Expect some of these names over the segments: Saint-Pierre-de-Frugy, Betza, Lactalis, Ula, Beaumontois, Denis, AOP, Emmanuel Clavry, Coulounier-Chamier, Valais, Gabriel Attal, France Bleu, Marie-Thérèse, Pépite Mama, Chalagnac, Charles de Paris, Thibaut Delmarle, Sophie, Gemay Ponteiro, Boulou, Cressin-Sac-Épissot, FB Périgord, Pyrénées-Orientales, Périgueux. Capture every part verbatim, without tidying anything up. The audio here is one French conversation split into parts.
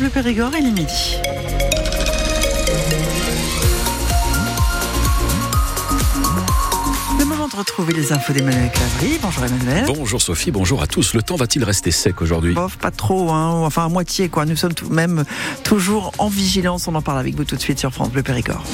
Bleu Périgord, il est midi. Retrouver les infos d'Emmanuel Clavry. Bonjour Emmanuel. Bonjour Sophie, bonjour à tous. Le temps va-t-il rester sec aujourd'hui ? Bof, pas trop, hein. Enfin à moitié quoi. Nous sommes tout de même toujours en vigilance. On en parle avec vous tout de suite sur France Bleu Périgord.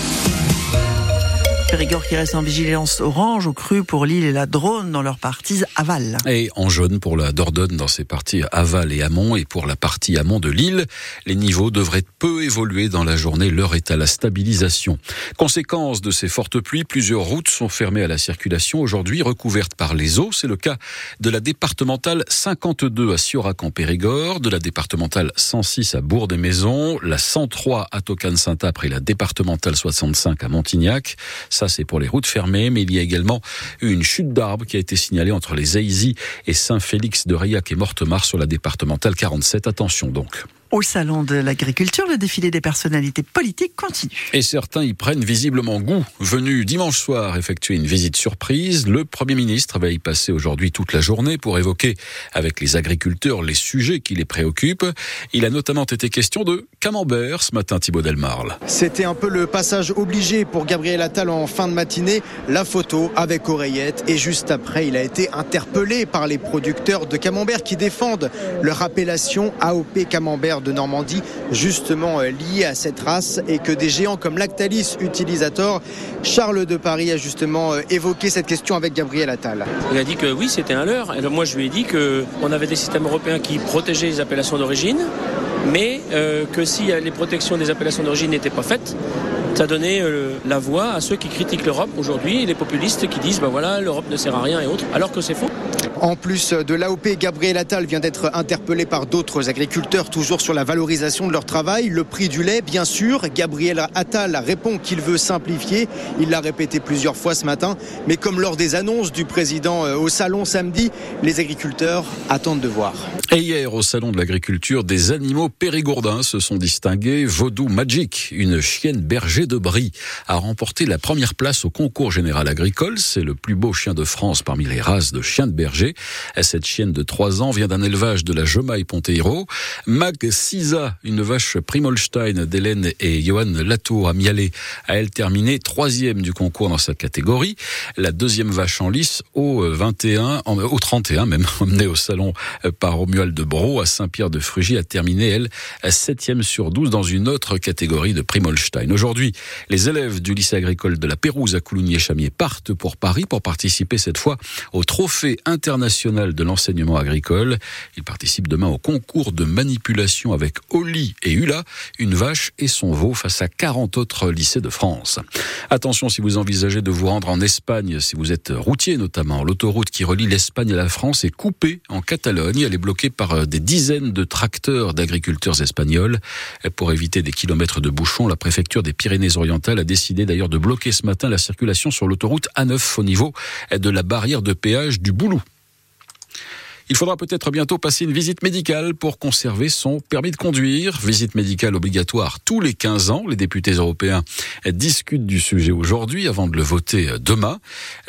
Périgord qui reste en vigilance orange au cru pour l'île et la Drône dans leurs parties aval. Et en jaune pour la Dordogne dans ses parties aval et amont. Et pour la partie amont de l'île, les niveaux devraient peu évoluer dans la journée. L'heure est à la stabilisation. Conséquence de ces fortes pluies, plusieurs routes sont fermées à la circulation aujourd'hui, recouvertes par les eaux. C'est le cas de la départementale cinquante-deux à Siorac en Périgord, de la départementale cent six à Bourg-des-Maisons, la cent trois à Tocane-Saint-Apre et la départementale soixante-cinq à Montignac. Ça, c'est pour les routes fermées, mais il y a également une chute d'arbres qui a été signalée entre les Aizy et Saint-Félix-de-Reillac et Mortemart sur la départementale quarante-sept. Attention donc. Au salon de l'agriculture, le défilé des personnalités politiques continue. Et certains y prennent visiblement goût. Venu dimanche soir effectuer une visite surprise, le Premier ministre va y passer aujourd'hui toute la journée pour évoquer avec les agriculteurs les sujets qui les préoccupent. Il a notamment été question de camembert ce matin, Thibaut Delmarle. C'était un peu le passage obligé pour Gabriel Attal en fin de matinée. La photo avec oreillette et juste après, il a été interpellé par les producteurs de camembert qui défendent leur appellation A O P camembert de Normandie, justement lié à cette race et que des géants comme Lactalis utilisent à tort. Charles de Paris a justement évoqué cette question avec Gabriel Attal. Il a dit que oui, c'était un leurre. Alors moi, je lui ai dit qu'on avait des systèmes européens qui protégeaient les appellations d'origine, mais euh, que si les protections des appellations d'origine n'étaient pas faites, ça donnait euh, la voix à ceux qui critiquent l'Europe aujourd'hui, et les populistes qui disent ben voilà, l'Europe ne sert à rien et autres, alors que c'est faux. En plus de l'A O P, Gabriel Attal vient d'être interpellé par d'autres agriculteurs, toujours sur la valorisation de leur travail. Le prix du lait, bien sûr. Gabriel Attal répond qu'il veut simplifier. Il l'a répété plusieurs fois ce matin. Mais comme lors des annonces du président au salon samedi, les agriculteurs attendent de voir. Et hier, au salon de l'agriculture, des animaux périgourdins se sont distingués. Vaudou Magic, une chienne berger de Brie, a remporté la première place au concours général agricole. C'est le plus beau chien de France parmi les races de chiens de berger. Cette chienne de trois ans vient d'un élevage de la Gemay Ponteiro. Mag Cisa, une vache Primolstein d'Hélène et Johan Latour à Mialé, a elle terminé troisième du concours dans sa catégorie. La deuxième vache en lice au vingt et un, au trente et un, même emmenée au salon par Romuald de Bro à Saint-Pierre-de-Frugy, a terminé elle septième sur douze dans une autre catégorie de Primolstein. Aujourd'hui, les élèves du lycée agricole de la Pérouse à Coulounier-Chamier partent pour Paris pour participer cette fois au trophée international national de l'enseignement agricole. Il participe demain au concours de manipulation avec Oli et Ula, une vache et son veau face à quarante autres lycées de France. Attention si vous envisagez de vous rendre en Espagne, si vous êtes routier notamment. L'autoroute qui relie l'Espagne à la France est coupée en Catalogne. Elle est bloquée par des dizaines de tracteurs d'agriculteurs espagnols. Pour éviter des kilomètres de bouchons, la préfecture des Pyrénées-Orientales a décidé d'ailleurs de bloquer ce matin la circulation sur l'autoroute A neuf au niveau de la barrière de péage du Boulou. Il faudra peut-être bientôt passer une visite médicale pour conserver son permis de conduire. Visite médicale obligatoire tous les quinze ans. Les députés européens discutent du sujet aujourd'hui avant de le voter demain.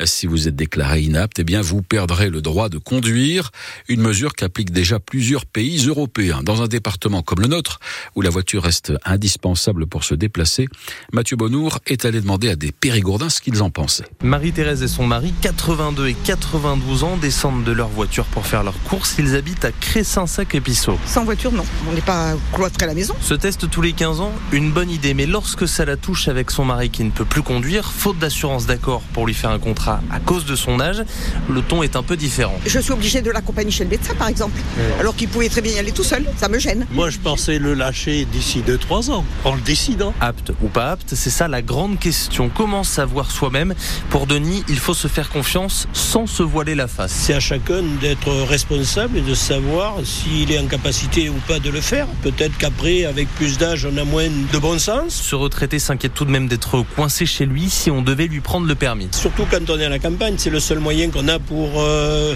Si vous êtes déclaré inapte, eh bien vous perdrez le droit de conduire. Une mesure qu'appliquent déjà plusieurs pays européens. Dans un département comme le nôtre, où la voiture reste indispensable pour se déplacer, Mathieu Bonnour est allé demander à des Périgourdins ce qu'ils en pensaient. Marie-Thérèse et son mari, quatre-vingt-deux et quatre-vingt-douze ans, descendent de leur voiture pour faire leurs courses. Ils habitent à Cressin-Sac-Épissot. Sans voiture, non. On n'est pas cloîtré à la maison. Ce test tous les quinze ans, une bonne idée. Mais lorsque ça la touche avec son mari qui ne peut plus conduire, faute d'assurance d'accord pour lui faire un contrat à cause de son âge, le ton est un peu différent. Je suis obligée de l'accompagner chez le Betza, par exemple, ouais. Alors qu'il pouvait très bien y aller tout seul. Ça me gêne. Moi, je pensais le lâcher d'ici deux à trois ans, en le décidant. Apte ou pas apte, c'est ça la grande question. Comment savoir soi-même ? Pour Denis, il faut se faire confiance sans se voiler la face. C'est à chacun d'être responsable. responsable et de savoir s'il est en capacité ou pas de le faire. Peut-être qu'après, avec plus d'âge, on a moins de bon sens. Ce retraité s'inquiète tout de même d'être coincé chez lui si on devait lui prendre le permis. Surtout quand on est à la campagne, c'est le seul moyen qu'on a pour euh,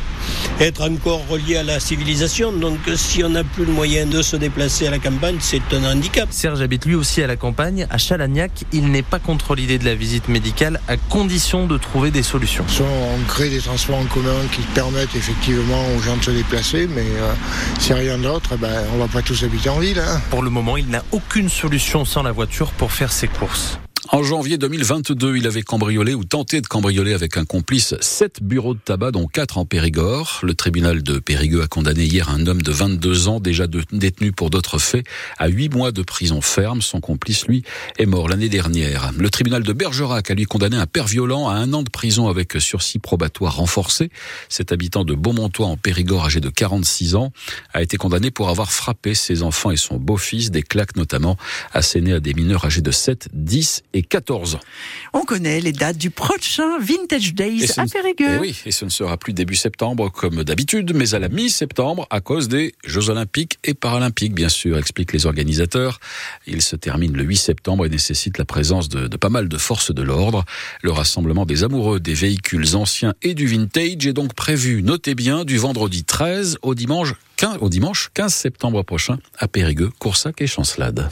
être encore relié à la civilisation. Donc si on n'a plus le moyen de se déplacer à la campagne, c'est un handicap. Serge habite lui aussi à la campagne, à Chalagnac. Il n'est pas contre l'idée de la visite médicale à condition de trouver des solutions. On crée des transports en commun qui permettent effectivement aux gens quand se déplacer, mais euh, si rien d'autre, ben, on ne va pas tous habiter en ville. Hein. Pour le moment, il n'a aucune solution sans la voiture pour faire ses courses. En janvier deux mille vingt-deux, il avait cambriolé ou tenté de cambrioler avec un complice sept bureaux de tabac, dont quatre en Périgord. Le tribunal de Périgueux a condamné hier un homme de vingt-deux ans, déjà de, détenu pour d'autres faits, à huit mois de prison ferme. Son complice, lui, est mort l'année dernière. Le tribunal de Bergerac a lui condamné un père violent à un an de prison avec sursis probatoire renforcé. Cet habitant de Beaumontois en Périgord, âgé de quarante-six ans, a été condamné pour avoir frappé ses enfants et son beau-fils, des claques notamment assénées à des mineurs âgés de sept, dix et quatorze ans. On connaît les dates du prochain Vintage Days à Périgueux. Oui, et ce ne sera plus début septembre comme d'habitude, mais à la mi-septembre à cause des Jeux Olympiques et Paralympiques, bien sûr, expliquent les organisateurs. Il se termine le huit septembre et nécessite la présence de, de pas mal de forces de l'ordre. Le rassemblement des amoureux des véhicules anciens et du vintage est donc prévu, notez bien, du vendredi treize au dimanche quinze, au dimanche quinze septembre prochain à Périgueux, Coursac et Chancelade.